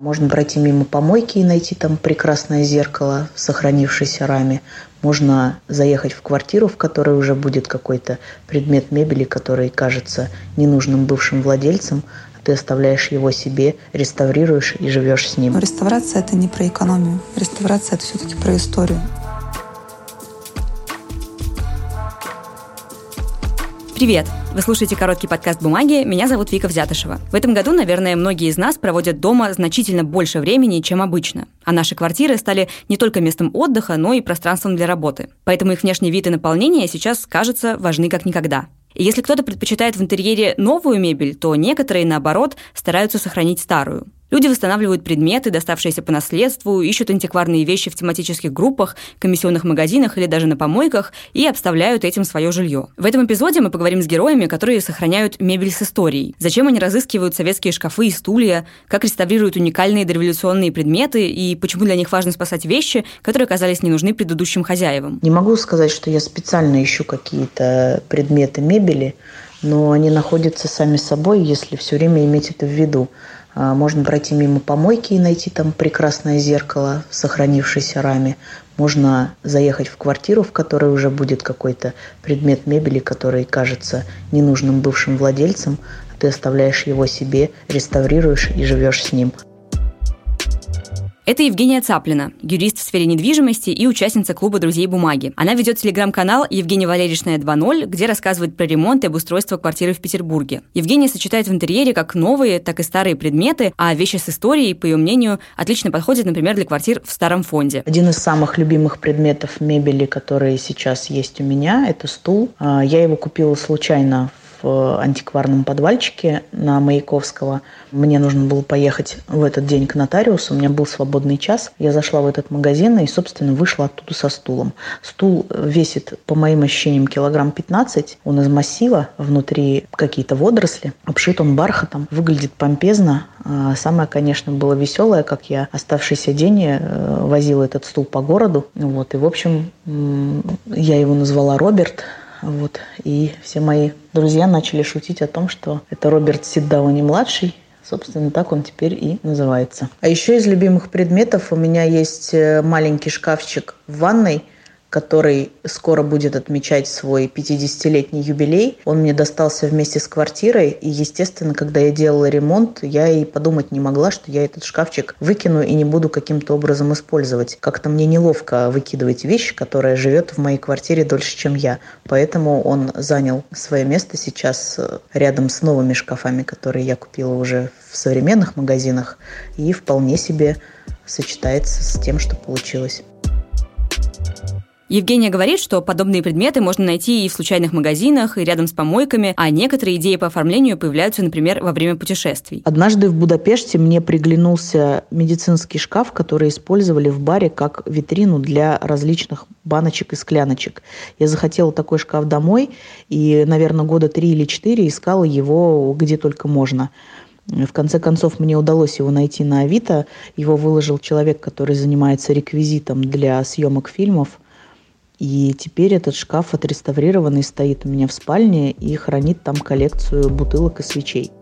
Можно пройти мимо помойки и найти там прекрасное зеркало в сохранившейся раме. Можно заехать в квартиру, в которой уже будет какой-то предмет мебели, который кажется ненужным бывшим владельцам. Ты оставляешь его себе, реставрируешь и живешь с ним. Реставрация – это не про экономию. Реставрация – это все-таки про историю. Привет! Вы слушаете короткий подкаст «Бумаги». Меня зовут Вика Взятошева. В этом году, наверное, многие из нас проводят дома значительно больше времени, чем обычно. А наши квартиры стали не только местом отдыха, но и пространством для работы. Поэтому их внешний вид и наполнение сейчас, кажется, важны как никогда. И если кто-то предпочитает в интерьере новую мебель, то некоторые, наоборот, стараются сохранить старую. Люди восстанавливают предметы, доставшиеся по наследству, ищут антикварные вещи в тематических группах, комиссионных магазинах или даже на помойках и обставляют этим свое жилье. В этом эпизоде мы поговорим с героями, которые сохраняют мебель с историей. Зачем они разыскивают советские шкафы и стулья, как реставрируют уникальные дореволюционные предметы и почему для них важно спасать вещи, которые оказались не нужны предыдущим хозяевам. Не могу сказать, что я специально ищу какие-то предметы мебели, но они находятся сами собой, если все время иметь это в виду. Можно пройти мимо помойки и найти там прекрасное зеркало в сохранившейся раме. Можно заехать в квартиру, в которой уже будет какой-то предмет мебели, который кажется ненужным бывшим владельцам. Ты оставляешь его себе, реставрируешь и живешь с ним. Это Евгения Цаплина, юрист в сфере недвижимости и участница клуба «Друзей бумаги». Она ведет телеграм-канал «Евгеневалерешная 2.0», где рассказывает про ремонт и обустройство квартиры в Петербурге. Евгения сочетает в интерьере как новые, так и старые предметы, а вещи с историей, по ее мнению, отлично подходят, например, для квартир в старом фонде. Один из самых любимых предметов мебели, которые сейчас есть у меня, это стул. Я его купила случайно в антикварном подвальчике на Маяковского. Мне нужно было поехать в этот день к нотариусу, у меня был свободный час. Я зашла в этот магазин и, собственно, вышла оттуда со стулом. Стул весит, по моим ощущениям, 15 килограмм. Он из массива, внутри какие-то водоросли, обшит он бархатом, выглядит помпезно. Самое, конечно, было веселое, как я оставшийся день возила этот стул по городу. Вот. И, в общем, я его назвала Роберт. Вот. И все мои друзья начали шутить о том, что это Роберт Дауни-младший. Собственно, так он теперь и называется. А еще из любимых предметов у меня есть маленький шкафчик в ванной, который скоро будет отмечать свой 50-летний юбилей. Он мне достался вместе с квартирой. И, естественно, когда я делала ремонт, я и подумать не могла, что я этот шкафчик выкину и не буду каким-то образом использовать. Как-то мне неловко выкидывать вещь, которая живет в моей квартире дольше, чем я. Поэтому он занял свое место сейчас рядом с новыми шкафами, которые я купила уже в современных магазинах. И вполне себе сочетается с тем, что получилось. Евгения говорит, что подобные предметы можно найти и в случайных магазинах, и рядом с помойками, а некоторые идеи по оформлению появляются, например, во время путешествий. Однажды в Будапеште мне приглянулся медицинский шкаф, который использовали в баре как витрину для различных баночек и скляночек. Я захотела такой шкаф домой и, наверное, 3 или 4 года искала его где только можно. В конце концов, мне удалось его найти на Авито. Его выложил человек, который занимается реквизитом для съемок фильмов. И теперь этот шкаф отреставрированный стоит у меня в спальне и хранит там коллекцию бутылок и свечей.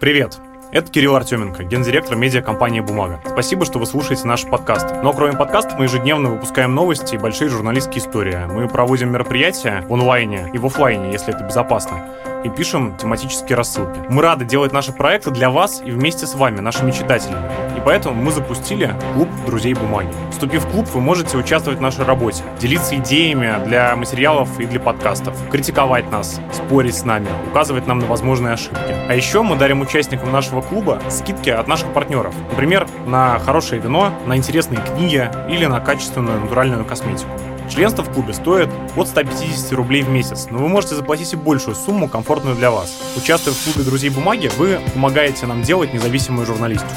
Привет! Это Кирилл Артеменко, гендиректор медиакомпании «Бумага». Спасибо, что вы слушаете наши подкасты. Но кроме подкастов мы ежедневно выпускаем новости и большие журналистские истории. Мы проводим мероприятия в онлайне и в офлайне, если это безопасно, и пишем тематические рассылки. Мы рады делать наши проекты для вас и вместе с вами, нашими читателями. И поэтому мы запустили клуб «Друзей бумаги». Вступив в клуб, вы можете участвовать в нашей работе, делиться идеями для материалов и для подкастов, критиковать нас, спорить с нами, указывать нам на возможные ошибки. А еще мы дарим участникам нашего клуба скидки от наших партнеров. Например, на хорошее вино, на интересные книги или на качественную натуральную косметику. Членство в клубе стоит от 150 рублей в месяц, но вы можете заплатить и большую сумму, комфортную для вас. Участвуя в клубе «Друзей бумаги», вы помогаете нам делать независимую журналистику.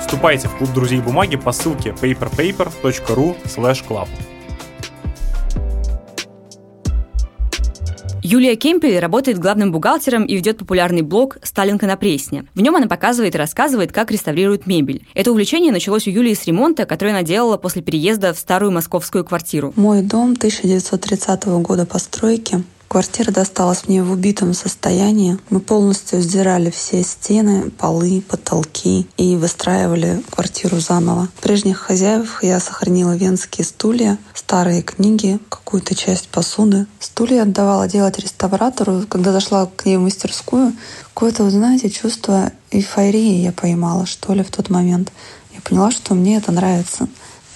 Вступайте в клуб «Друзей бумаги» по ссылке paperpaper.ru/club. Юлия Кемпель работает главным бухгалтером и ведет популярный блог «Сталинка на Пресне». В нем она показывает и рассказывает, как реставрируют мебель. Это увлечение началось у Юлии с ремонта, который она делала после переезда в старую московскую квартиру. Мой дом 1930 года постройки. Квартира досталась мне в убитом состоянии. Мы полностью сдирали все стены, полы, потолки и выстраивали квартиру заново. Прежних хозяев я сохранила венские стулья, старые книги, какую-то часть посуды. Стулья отдавала делать реставратору. Когда зашла к ней в мастерскую, какое-то, вы знаете, чувство эйфории я поймала, что ли, в тот момент. Я поняла, что мне это нравится.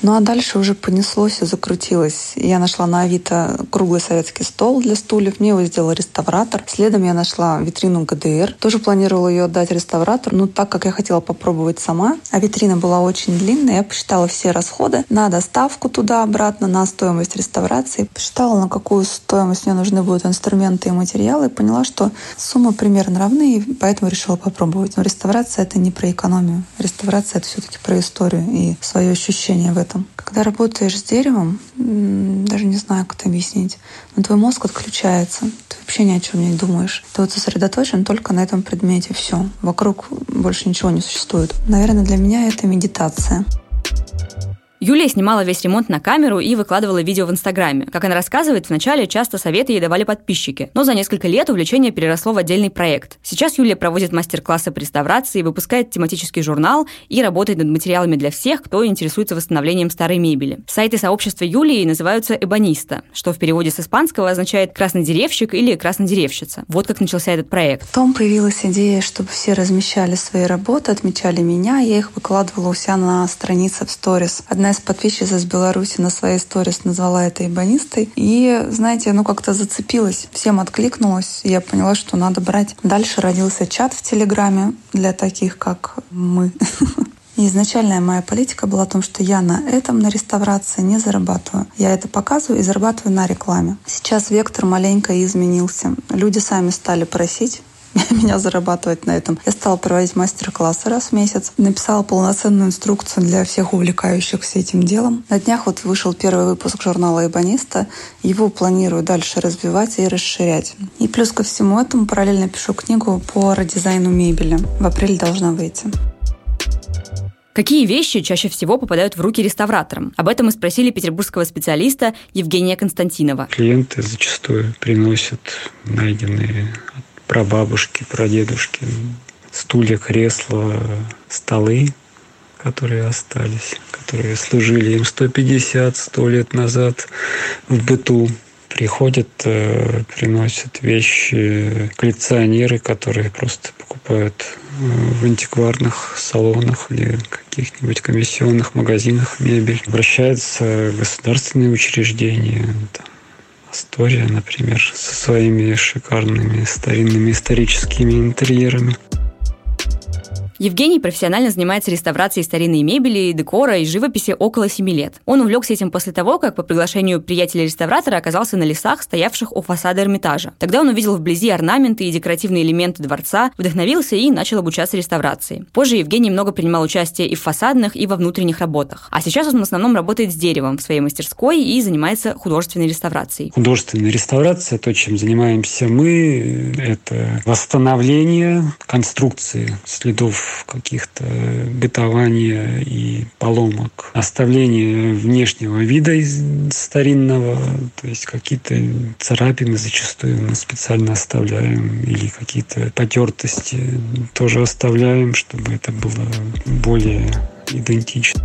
Ну а дальше уже понеслось и закрутилось. Я нашла на Авито круглый советский стол для стульев. Мне его сделал реставратор. Следом я нашла витрину ГДР. Тоже планировала ее отдать реставратору, но так как я хотела попробовать сама, а витрина была очень длинная, я посчитала все расходы на доставку туда-обратно, на стоимость реставрации. Посчитала, на какую стоимость мне нужны будут инструменты и материалы. И поняла, что суммы примерно равны, и поэтому решила попробовать. Но реставрация — это не про экономию. Реставрация — это все-таки про историю и свое ощущение в этом. Когда работаешь с деревом, даже не знаю, как это объяснить, но твой мозг отключается, ты вообще ни о чем не думаешь. Ты вот сосредоточен только на этом предмете, все, вокруг больше ничего не существует. Наверное, для меня это медитация. Юлия снимала весь ремонт на камеру и выкладывала видео в Инстаграме. Как она рассказывает, вначале часто советы ей давали подписчики, но за несколько лет увлечение переросло в отдельный проект. Сейчас Юлия проводит мастер-классы по реставрации, выпускает тематический журнал и работает над материалами для всех, кто интересуется восстановлением старой мебели. Сайты сообщества Юлии называются «EBANISTA», что в переводе с испанского означает «красный деревщик» или «красная деревщица». Вот как начался этот проект. Потом появилась идея, чтобы все размещали свои работы, отмечали меня, я их выкладывала у себя на странице в сторис. Одна из подписчиц из Беларуси на своей сторис назвала это «EBANISTой». И, знаете, как-то зацепилась, всем откликнулась. И я поняла, что надо брать. Дальше родился чат в Телеграме для таких, как мы. Изначальная моя политика была о том, что я на этом, на реставрации, не зарабатываю. Я это показываю и зарабатываю на рекламе. Сейчас вектор маленько изменился. Люди сами стали просить меня зарабатывать на этом. Я стала проводить мастер-классы раз в месяц, написала полноценную инструкцию для всех увлекающихся этим делом. На днях вышел первый выпуск журнала «EBANISTA». Его планирую дальше развивать и расширять. И плюс ко всему этому параллельно пишу книгу по редизайну мебели. В апреле должна выйти. Какие вещи чаще всего попадают в руки реставраторам? Об этом мы спросили петербургского специалиста Евгения Константинова. Клиенты зачастую приносят найденные про бабушки, про дедушки, стулья, кресла, столы, которые остались, которые служили им 150-100 лет назад в быту. Приходят, приносят вещи коллекционеры, которые просто покупают в антикварных салонах или каких-нибудь комиссионных магазинах мебель. Обращаются в государственные учреждения, Астория, например, со своими шикарными старинными историческими интерьерами. Евгений профессионально занимается реставрацией старинной мебели, декора и живописи около 7 лет. Он увлекся этим после того, как по приглашению приятеля-реставратора оказался на лесах, стоявших у фасада Эрмитажа. Тогда он увидел вблизи орнаменты и декоративные элементы дворца, вдохновился и начал обучаться реставрации. Позже Евгений много принимал участие и в фасадных, и во внутренних работах. А сейчас он в основном работает с деревом в своей мастерской и занимается художественной реставрацией. Художественная реставрация, то, чем занимаемся мы, это восстановление конструкции следов каких-то бытования и поломок. Оставление внешнего вида старинного, то есть какие-то царапины зачастую мы специально оставляем, или какие-то потертости тоже оставляем, чтобы это было более идентично.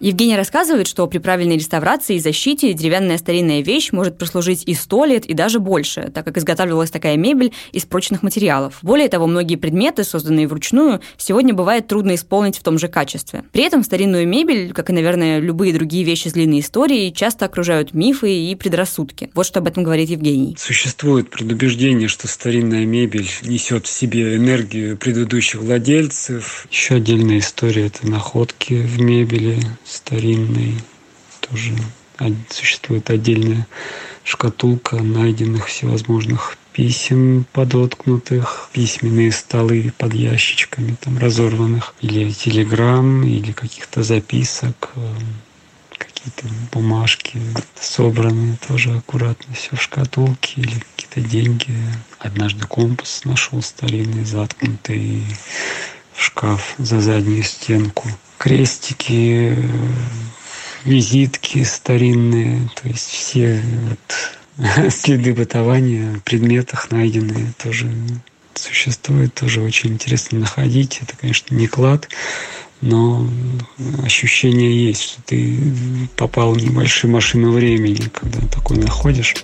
Евгения рассказывает, что при правильной реставрации и защите деревянная старинная вещь может прослужить и 100 лет, и даже больше, так как изготавливалась такая мебель из прочных материалов. Более того, многие предметы, созданные вручную, сегодня бывает трудно исполнить в том же качестве. При этом старинную мебель, как и, наверное, любые другие вещи с длинной историей, часто окружают мифы и предрассудки. Вот что об этом говорит Евгений. Существует предубеждение, что старинная мебель несет в себе энергию предыдущих владельцев. Еще отдельная история – это находки в мебели старинный. Тоже существует отдельная шкатулка найденных всевозможных писем подоткнутых, письменные столы под ящичками разорванных, или телеграмм, или каких-то записок, какие-то бумажки собраны тоже аккуратно, все в шкатулке, или какие-то деньги. Однажды компас нашел старинный, заткнутый в шкаф за заднюю стенку. Крестики, визитки старинные, то есть все следы бытования, предметах найденные тоже существуют, тоже очень интересно находить. Это, конечно, не клад, но ощущение есть, что ты попал в небольшую машину времени, когда такой находишь.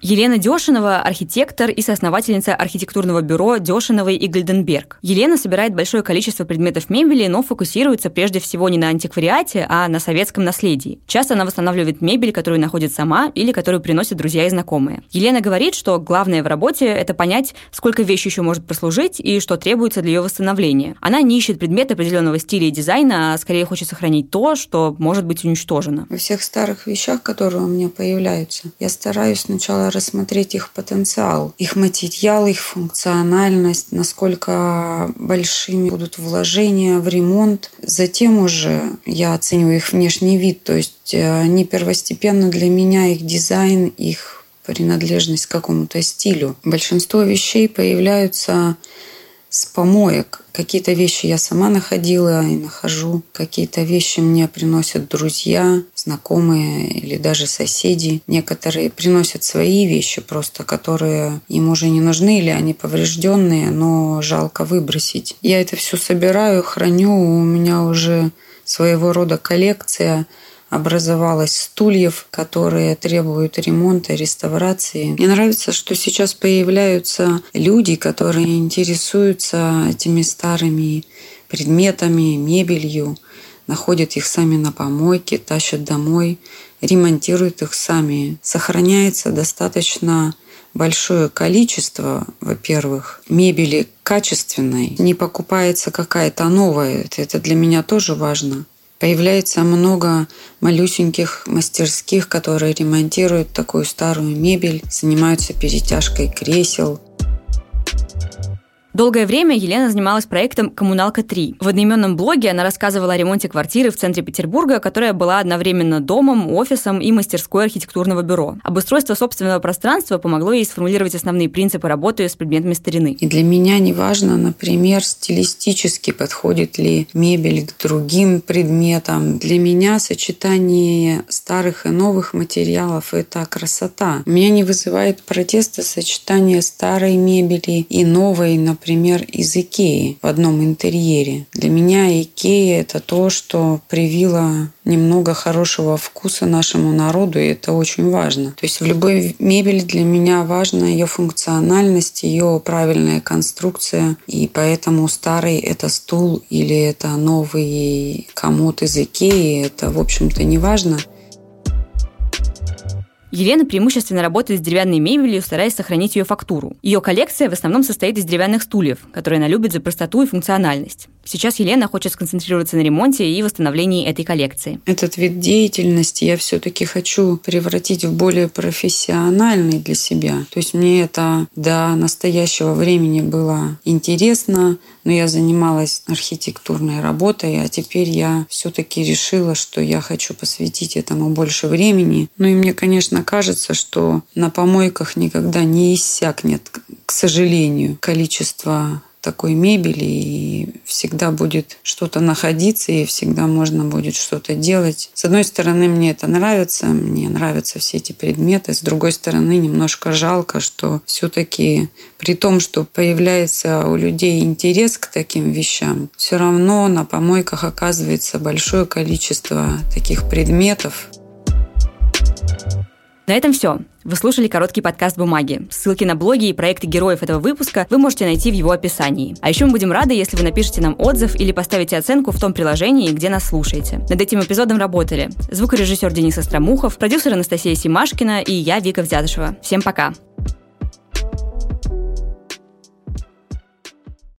Елена Дешинова – архитектор и соосновательница архитектурного бюро Дешиновой и Гольденберг. Елена собирает большое количество предметов мебели, но фокусируется прежде всего не на антиквариате, а на советском наследии. Часто она восстанавливает мебель, которую находит сама или которую приносят друзья и знакомые. Елена говорит, что главное в работе – это понять, сколько вещь еще может прослужить и что требуется для ее восстановления. Она не ищет предметы определенного стиля и дизайна, а скорее хочет сохранить то, что может быть уничтожено. Во всех старых вещах, которые у меня появляются, я стараюсь сначала рассмотреть их потенциал, их материал, их функциональность, насколько большими будут вложения в ремонт. Затем уже я оцениваю их внешний вид, то есть не первостепенно для меня их дизайн, их принадлежность к какому-то стилю. Большинство вещей появляются с помоек. Какие-то вещи я сама находила и нахожу. Какие-то вещи мне приносят друзья, знакомые или даже соседи. Некоторые приносят свои вещи просто, которые им уже не нужны или они поврежденные, но жалко выбросить. Я это все собираю, храню. У меня уже своего рода коллекция образовалась стульев, которые требуют ремонта, реставрации. Мне нравится, что сейчас появляются люди, которые интересуются этими старыми предметами, мебелью, находят их сами на помойке, тащат домой, ремонтируют их сами. Сохраняется достаточно большое количество, во-первых, мебели качественной. Не покупается какая-то новая. Это для меня тоже важно. Появляется много малюсеньких мастерских, которые ремонтируют такую старую мебель, занимаются перетяжкой кресел. Долгое время Елена занималась проектом «Коммуналка-3». В одноименном блоге она рассказывала о ремонте квартиры в центре Петербурга, которая была одновременно домом, офисом и мастерской архитектурного бюро. Обустройство собственного пространства помогло ей сформулировать основные принципы работы с предметами старины. И для меня неважно, например, стилистически подходит ли мебель к другим предметам. Для меня сочетание старых и новых материалов – это красота. У меня не вызывает протеста сочетание старой мебели и новой, например, из IKEA в одном интерьере. Для меня IKEA – это то, что привило немного хорошего вкуса нашему народу, и это очень важно. То есть в любой мебели для меня важна ее функциональность, ее правильная конструкция, и поэтому старый – это стул или это новый комод из IKEA – это, в общем-то, не важно. Елена преимущественно работает с деревянной мебелью, стараясь сохранить ее фактуру. Ее коллекция в основном состоит из деревянных стульев, которые она любит за простоту и функциональность. Сейчас Елена хочет сконцентрироваться на ремонте и восстановлении этой коллекции. Этот вид деятельности я все-таки хочу превратить в более профессиональный для себя. То есть мне это до настоящего времени было интересно, но я занималась архитектурной работой, а теперь я все-таки решила, что я хочу посвятить этому больше времени. Ну и мне, конечно, кажется, что на помойках никогда не иссякнет, к сожалению, количество такой мебели, и всегда будет что-то находиться, и всегда можно будет что-то делать. С одной стороны, мне это нравится, мне нравятся все эти предметы. С другой стороны, немножко жалко, что все-таки при том, что появляется у людей интерес к таким вещам, все равно на помойках оказывается большое количество таких предметов. На этом все. Вы слушали короткий подкаст «Бумаги». Ссылки на блоги и проекты героев этого выпуска вы можете найти в его описании. А еще мы будем рады, если вы напишите нам отзыв или поставите оценку в том приложении, где нас слушаете. Над этим эпизодом работали звукорежиссер Денис Остромухов, продюсер Анастасия Симашкина и я, Вика Взятошева. Всем пока!